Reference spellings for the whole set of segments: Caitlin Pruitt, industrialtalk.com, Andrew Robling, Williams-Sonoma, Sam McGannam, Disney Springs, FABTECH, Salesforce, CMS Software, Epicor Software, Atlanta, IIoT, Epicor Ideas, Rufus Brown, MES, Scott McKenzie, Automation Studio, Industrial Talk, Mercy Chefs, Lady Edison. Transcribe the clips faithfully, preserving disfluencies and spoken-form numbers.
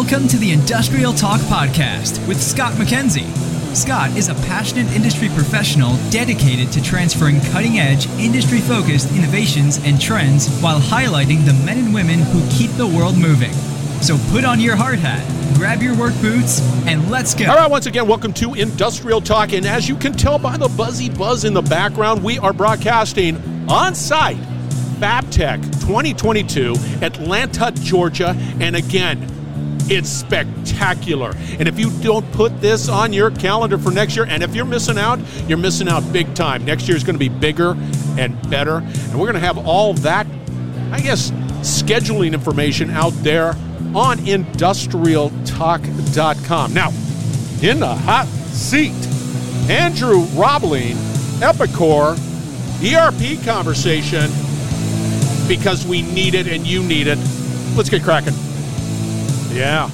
Welcome to the Industrial Talk Podcast with Scott McKenzie. Scott is a passionate industry professional dedicated to transferring cutting-edge, industry-focused innovations and trends while highlighting the men and women who keep the world moving. So put on your hard hat, grab your work boots, and let's go. All right, once again, welcome to Industrial Talk. And as you can tell by the buzzy buzz in the background, we are broadcasting on-site FABTECH twenty twenty-two, Atlanta, Georgia. And again, it's spectacular. And if you don't put this on your calendar for next year, and if you're missing out, you're missing out big time. Next year is going to be bigger and better. And we're going to have all that, I guess, scheduling information out there on industrial talk dot com. Now, in the hot seat, Andrew Robling, Epicor, E R P conversation, because we need it and you need it. Let's get cracking. Yeah.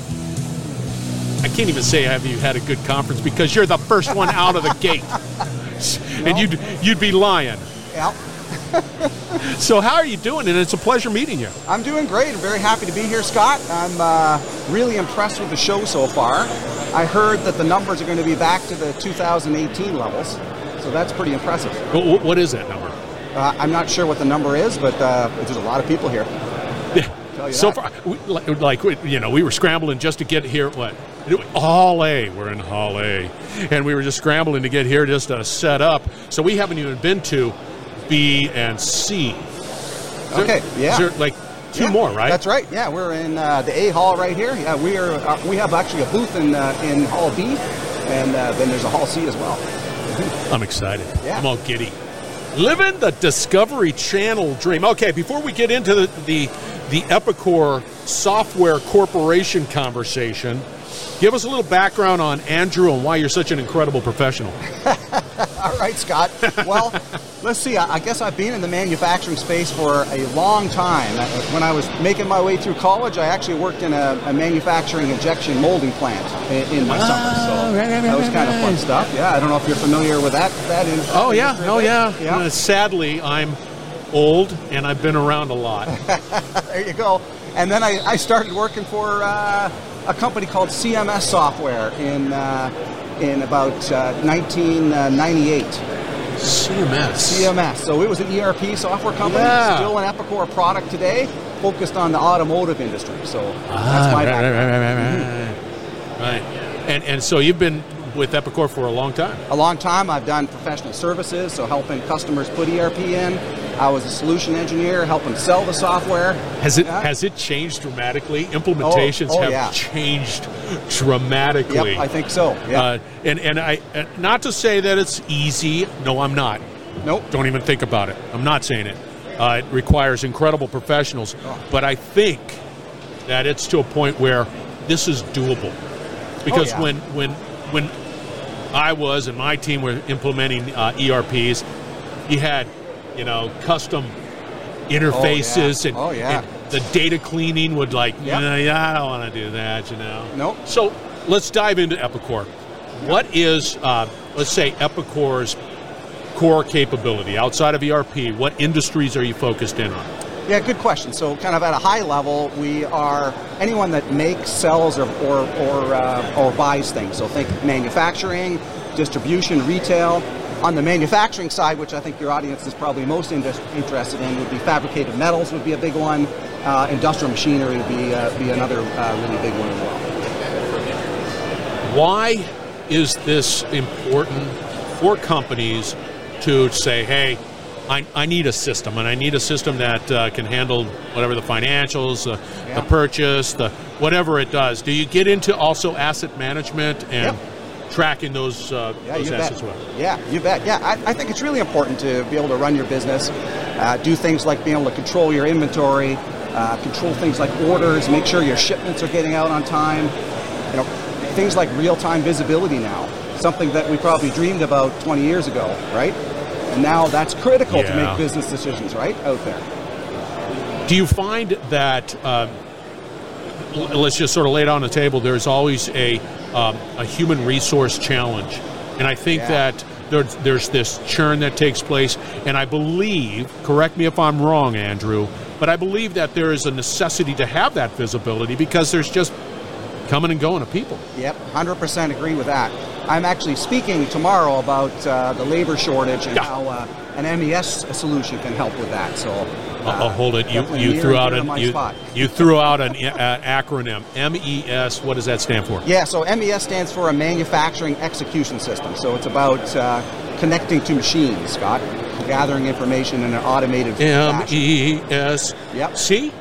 I can't even say have you had a good conference because you're the first one out of the gate. Well, and you'd, you'd be lying. Yeah. So how are you doing? And it's a pleasure meeting you. I'm doing great. I'm very happy to be here, Scott. I'm uh, really impressed with the show so far. I heard that the numbers are going to be back to the two thousand eighteen levels, so that's pretty impressive. Well, what is that number? Uh, I'm not sure what the number is, but uh, there's a lot of people here. Yeah. So far, we, like, you know, we were scrambling just to get here. What? Hall A. We're in Hall A. And we were just scrambling to get here just to set up. So we haven't even been to B and C. Is okay, there, yeah. Is there, like, two yeah, more, right? That's right. Yeah, we're in uh, the A hall right here. Yeah, we are. Uh, we have actually a booth in, uh, in Hall B. And uh, then there's a Hall C as well. I'm excited. Yeah. I'm all giddy. Living the Discovery Channel dream. Okay, before we get into the... the the Epicor Software Corporation conversation. Give us a little background on Andrew and why you're such an incredible professional. All right, Scott. Well, let's see. I guess I've been in the manufacturing space for a long time. When I was making my way through college, I actually worked in a, a manufacturing injection molding plant in, in my ah, summer. So right, right, that was right, kind right. of fun stuff. Yeah, I don't know if you're familiar with that. that in, oh, yeah. Industry, oh, yeah. Oh, yeah. Uh, sadly, I'm... old, and I've been around a lot. There you go. And then I, I started working for uh, a company called C M S Software in uh, in about uh, nineteen ninety-eight. C M S. C M S. So it was an E R P software company. Yeah. Still an Epicor product today, focused on the automotive industry. So ah, that's my background. Right, right, right, right. Mm-hmm. Right. And and so you've been with Epicor for a long time. A long time. I've done professional services, so helping customers put E R P in. I was a solution engineer, helping sell the software. Has it yeah. has it changed dramatically? Implementations oh, oh, have yeah. changed dramatically. Yep, I think so. Yeah. Uh, and and I not to say that it's easy. No, I'm not. Nope. Don't even think about it. I'm not saying it. Uh, it requires incredible professionals, oh. but I think that it's to a point where this is doable. Because oh, yeah. when when when I was and my team were implementing uh, E R Ps, you had, you know, custom interfaces oh, yeah. and, oh, yeah. and the data cleaning would like, yep. nah, yeah, I don't want to do that, you know. Nope. So let's dive into Epicor. Yep. What is, uh, let's say, Epicor's core capability outside of E R P? What industries are you focused in on? Yeah, good question. So kind of at a high level, we are anyone that makes, sells, or or or, uh, or buys things. So think manufacturing, distribution, retail. On the manufacturing side, which I think your audience is probably most indus- interested in, would be fabricated metals would be a big one. Uh, industrial machinery would be, uh, be another uh, really big one as well. Why is this important for companies to say, hey, I, I need a system, and I need a system that uh, can handle whatever the financials, uh, yeah. the purchase, the whatever it does. Do you get into also asset management and... Yep. tracking those, uh, yeah, those assets well. Yeah, you bet. Yeah, I, I think it's really important to be able to run your business, uh, do things like being able to control your inventory, uh, control things like orders, make sure your shipments are getting out on time, you know, things like real-time visibility now, something that we probably dreamed about twenty years ago, right? And now that's critical yeah. to make business decisions, right, out there. Do you find that, um, l- let's just sort of lay it on the table, there's always a Um, a human resource challenge. And I think yeah. that there, there's this churn that takes place. And I believe, correct me if I'm wrong, Andrew, but I believe that there is a necessity to have that visibility because there's just coming and going of people. Yep, one hundred percent agree with that. I'm actually speaking tomorrow about uh, the labor shortage and yeah. how uh, an M E S solution can help with that. So, uh, oh, hold it, you you threw out an you, you threw out an uh, acronym M E S. What does that stand for? Yeah, so M E S stands for a manufacturing execution system. So it's about uh, connecting to machines, Scott, gathering information in an automated fashion. M E S. Yep. See?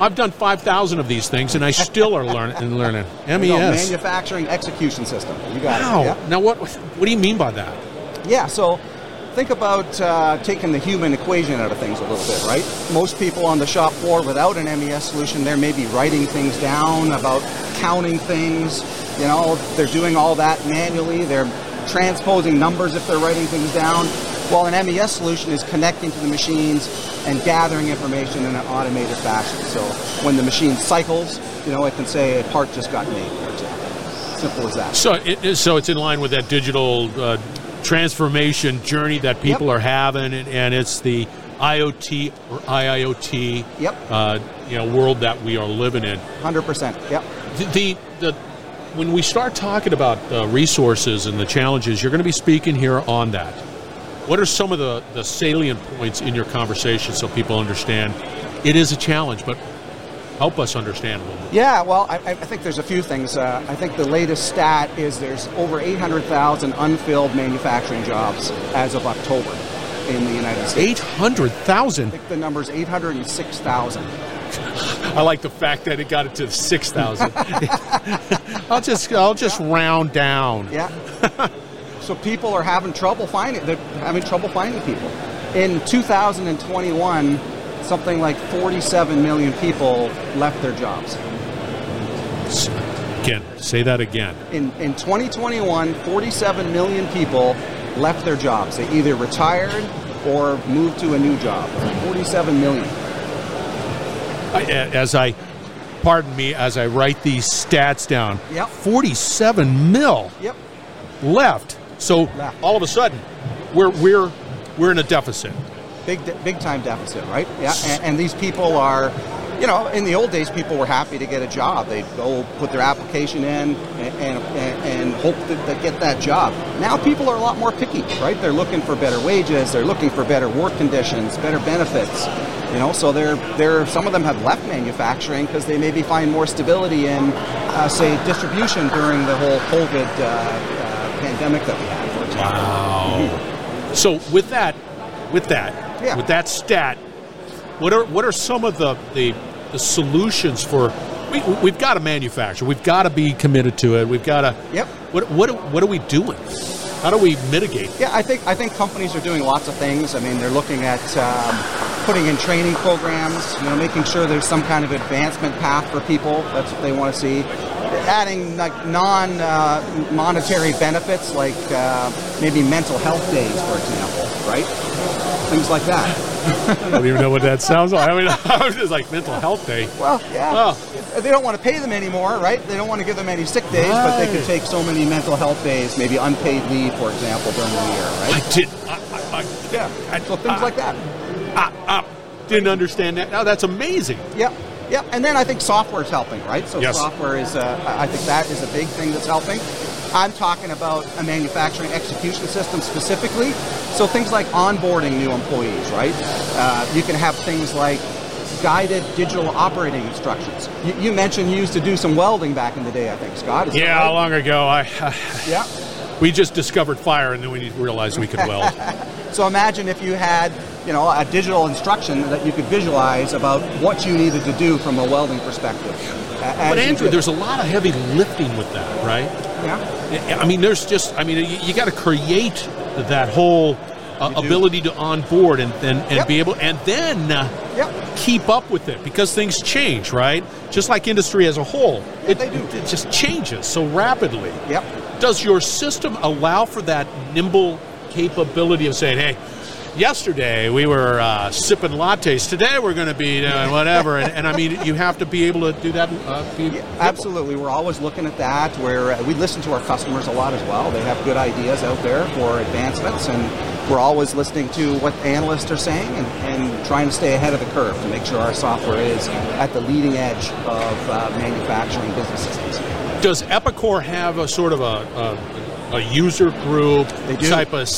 I've done five thousand of these things, and I still are learn- and learning. M E S. No, manufacturing Execution System. You got wow. it. Yep. Now, what what do you mean by that? Yeah, so think about uh, taking the human equation out of things a little bit, right? Most people on the shop floor without an M E S solution, they're maybe writing things down, about counting things. You know, they're doing all that manually. They're transposing numbers if they're writing things down. Well, an M E S solution is connecting to the machines and gathering information in an automated fashion. So when the machine cycles, you know, it can say a part just got made, for example. Simple as that. So it is, so it's in line with that digital uh, transformation journey that people yep. are having, and, and it's the I O T or I I O T yep. uh, you know, world that we are living in. one hundred percent, yep. The, the, the when we start talking about uh, resources and the challenges, you're going to be speaking here on that. What are some of the, the salient points in your conversation so people understand it is a challenge, but help us understand a little bit? Yeah, well, I, I think there's a few things. Uh, I think the latest stat is there's over eight hundred thousand unfilled manufacturing jobs as of October in the United States. eight hundred thousand? I think the number's eight hundred six thousand. I like the fact that it got it to six thousand. I'll just, I'll just yeah. round down. Yeah. So people are having trouble finding, they're having trouble finding people. In two thousand twenty-one, something like forty-seven million people left their jobs. Again, say that again. In in twenty twenty-one, forty-seven million people left their jobs. They either retired or moved to a new job. forty-seven million. I, as I, pardon me, as I write these stats down. Yep. forty-seven mil. Yep. Left. So all of a sudden, we're we're we're in a deficit, big de- big time deficit, right? Yeah, and, and these people are, you know, in the old days, people were happy to get a job. They'd go put their application in and and, and hope that they get that job. Now people are a lot more picky, right? They're looking for better wages. They're looking for better work conditions, better benefits. You know, so they're they're some of them have left manufacturing because they maybe find more stability in, uh, say, distribution during the whole COVID. Uh, pandemic that we had, for example. Wow. Mm-hmm. So with that, with that, yeah. with that stat, what are what are some of the, the, the solutions for? We, we've got to manufacture. We've got to be committed to it. We've got to. Yep. What what what are we doing? How do we mitigate? Yeah, I think I think companies are doing lots of things. I mean, they're looking at um, putting in training programs. You know, making sure there's some kind of advancement path for people. That's what they want to see. Adding like non uh, monetary benefits, like uh, maybe mental health days, for example, right? Things like that. I don't even know what that sounds like. I mean, I was just like mental health day. Well, yeah. Oh. They don't want to pay them anymore, right? They don't want to give them any sick days, right. But they could take so many mental health days, maybe unpaid leave, for example, during the year, right? I did. I, I, I, yeah. I, so things I, like that. I, I didn't understand that. Now that's amazing. Yep. Yep, and then I think software is helping, right? So yes. software is, uh, I think that is a big thing that's helping. I'm talking about a manufacturing execution system specifically. So things like onboarding new employees, right? Uh, you can have things like guided digital operating instructions. You, you mentioned you used to do some welding back in the day, I think, Scott. Is yeah, that right? Long ago. I, I yeah. We just discovered fire and then we realized we could weld. So imagine if you had, you know, a digital instruction that you could visualize about what you needed to do from a welding perspective. But Andrew, there's a lot of heavy lifting with that, right? Yeah. I mean, there's just, I mean, you, you got to create that whole uh, ability to onboard and and, and yep. be able, and then uh, yep. keep up with it because things change, right? Just like industry as a whole, yeah, it, they do. it just changes so rapidly. Yep. Does your system allow for that nimble capability of saying, hey, yesterday we were uh, sipping lattes. Today we're going to be doing whatever. and, and I mean, you have to be able to do that. Uh, be yeah, absolutely. We're always looking at that, where uh, we listen to our customers a lot as well. They have good ideas out there for advancements, and we're always listening to what analysts are saying and, and trying to stay ahead of the curve to make sure our software is at the leading edge of uh, manufacturing business systems. Does Epicor have a sort of a, a, a user group type of,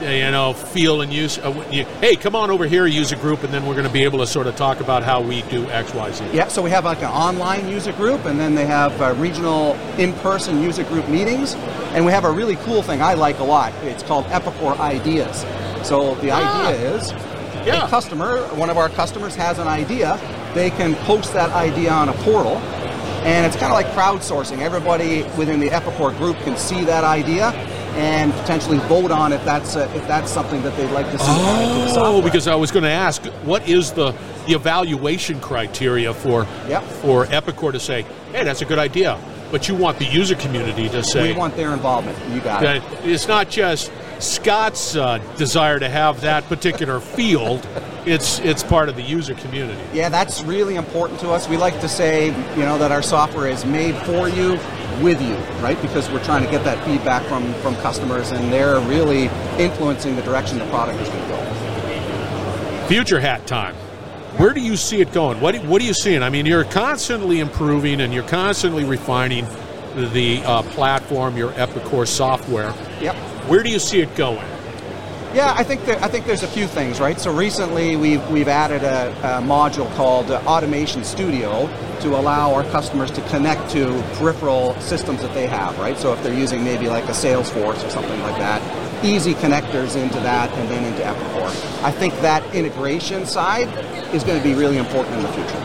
you know, feel and use? Uh, you, hey, come on over here, user group, and then we're going to be able to sort of talk about how we do X, Y, Z. Yeah, so we have like an online user group, and then they have uh, regional in-person user group meetings, and we have a really cool thing I like a lot. It's called Epicor Ideas. So the ah, idea is yeah. a customer, one of our customers has an idea, they can post that idea on a portal. And it's kind of like crowdsourcing. Everybody within the Epicor group can see that idea and potentially vote on if that's a, if that's something that they'd like to see. Oh, because I was going to ask, what is the, the evaluation criteria for yep. for Epicor to say, hey, that's a good idea, but you want the user community to say. We want their involvement. You got it. It's not just Scott's uh, desire to have that particular field. It's it's part of the user community. Yeah, that's really important to us. We like to say, you know, that our software is made for you, with you, right? Because we're trying to get that feedback from, from customers, and they're really influencing the direction the product is going to go. Future hat time. Where do you see it going? What do, what are you seeing? I mean, you're constantly improving and you're constantly refining the uh, platform, your Epicor software. Yep. Where do you see it going? Yeah, I think there, I think there's a few things, right? So recently we've we've added a, a module called Automation Studio to allow our customers to connect to peripheral systems that they have, right? So if they're using maybe like a Salesforce or something like that, easy connectors into that and then into Epicor. I think that integration side is going to be really important in the future.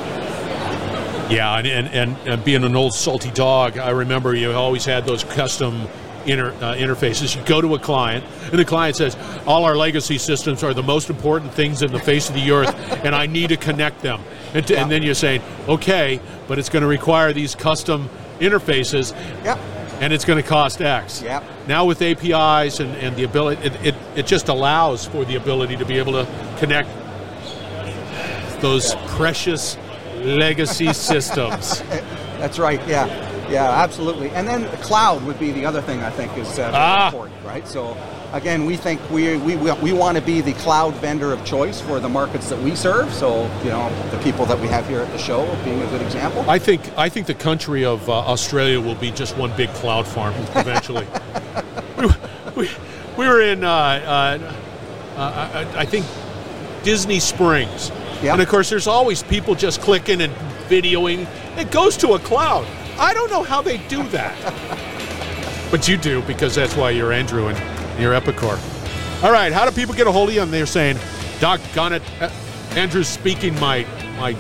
Yeah, and and, and being an old salty dog, I remember you always had those custom Inter, uh, interfaces. You go to a client, and the client says, all our legacy systems are the most important things in the face of the earth, and I need to connect them. And, to, yeah. and then you're saying, okay, but it's going to require these custom interfaces, yep. and it's going to cost X. Yep. Now with A P Is and, and the ability, it, it, it just allows for the ability to be able to connect those yeah. precious legacy systems. That's right, yeah. Yeah, absolutely. And then the cloud would be the other thing I think is uh, ah. important, right? So again, we think we we we want to be the cloud vendor of choice for the markets that we serve. So, you know, the people that we have here at the show being a good example. I think I think the country of uh, Australia will be just one big cloud farm eventually. we, we, we were in, uh, uh, uh, I, I think, Disney Springs. Yep. And of course, there's always people just clicking and videoing. It goes to a cloud. I don't know how they do that. But you do, because that's why you're Andrew and you're Epicor. All right, how do people get a hold of you? And they're saying, doggone it, Andrew's speaking my my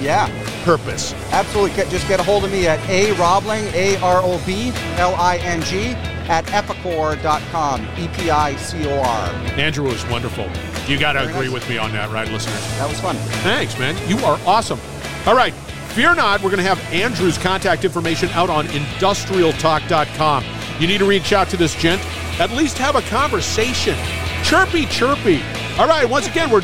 yeah. purpose. Absolutely. Just get a hold of me at A Robling, A R O B L I N G, at epicor dot com, E P I C O R. Andrew was wonderful. You got to agree nice. with me on that, right, listeners? That was fun. Thanks, man. You are awesome. All right. Fear not, we're going to have Andrew's contact information out on industrial talk dot com. You need to reach out to this gent. At least have a conversation. Chirpy, chirpy. All right, once again, we're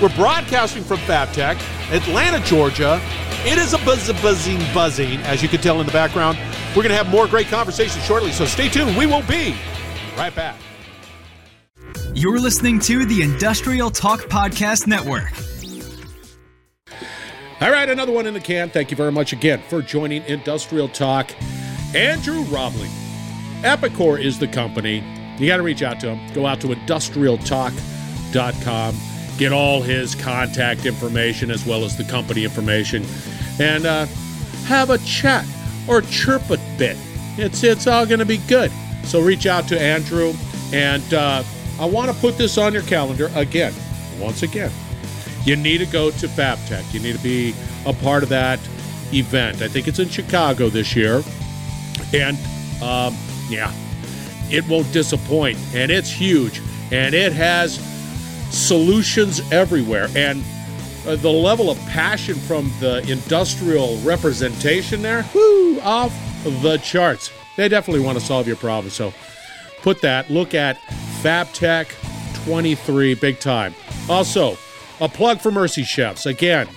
we're broadcasting from FABTECH, Atlanta, Georgia. It is a buzz, buzzing, buzzing, as you can tell in the background. We're going to have more great conversations shortly, so stay tuned. We will be right back. You're listening to the Industrial Talk Podcast Network. All right, another one in the can. Thank you very much again for joining Industrial Talk. Andrew Robling. Epicor is the company. You got to reach out to him. Go out to industrial talk dot com. Get all his contact information as well as the company information. And uh, have a chat or chirp a bit. It's, it's all going to be good. So reach out to Andrew. And uh, I want to put this on your calendar again, once again. You need to go to FABTECH. You need to be a part of that event. I think it's in Chicago this year. And, um, yeah, it won't disappoint. And it's huge. And it has solutions everywhere. And uh, the level of passion from the industrial representation there, whoo, off the charts. They definitely want to solve your problem. So put that. Look at FABTECH twenty-three, big time. Also, a plug for Mercy Chefs. Again,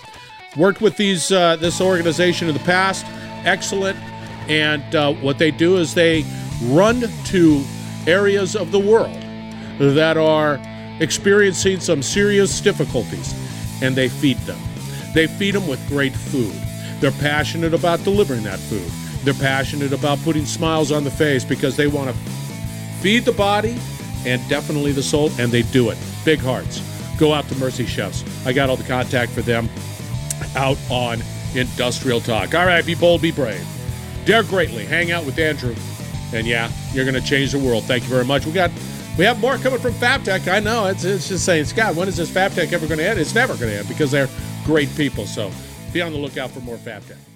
worked with these uh, this organization in the past. Excellent. And uh, what they do is they run to areas of the world that are experiencing some serious difficulties, and they feed them. They feed them with great food. They're passionate about delivering that food. They're passionate about putting smiles on the face because they want to feed the body and definitely the soul, and they do it. Big hearts. Go out to Mercy Chefs. I got all the contact for them out on Industrial Talk. All right, be bold, be brave. Dare greatly. Hang out with Andrew. And yeah, you're going to change the world. Thank you very much. We got, we have more coming from FABTECH. I know. It's, it's just saying, Scott, when is this FABTECH ever going to end? It's never going to end because they're great people. So be on the lookout for more FABTECH.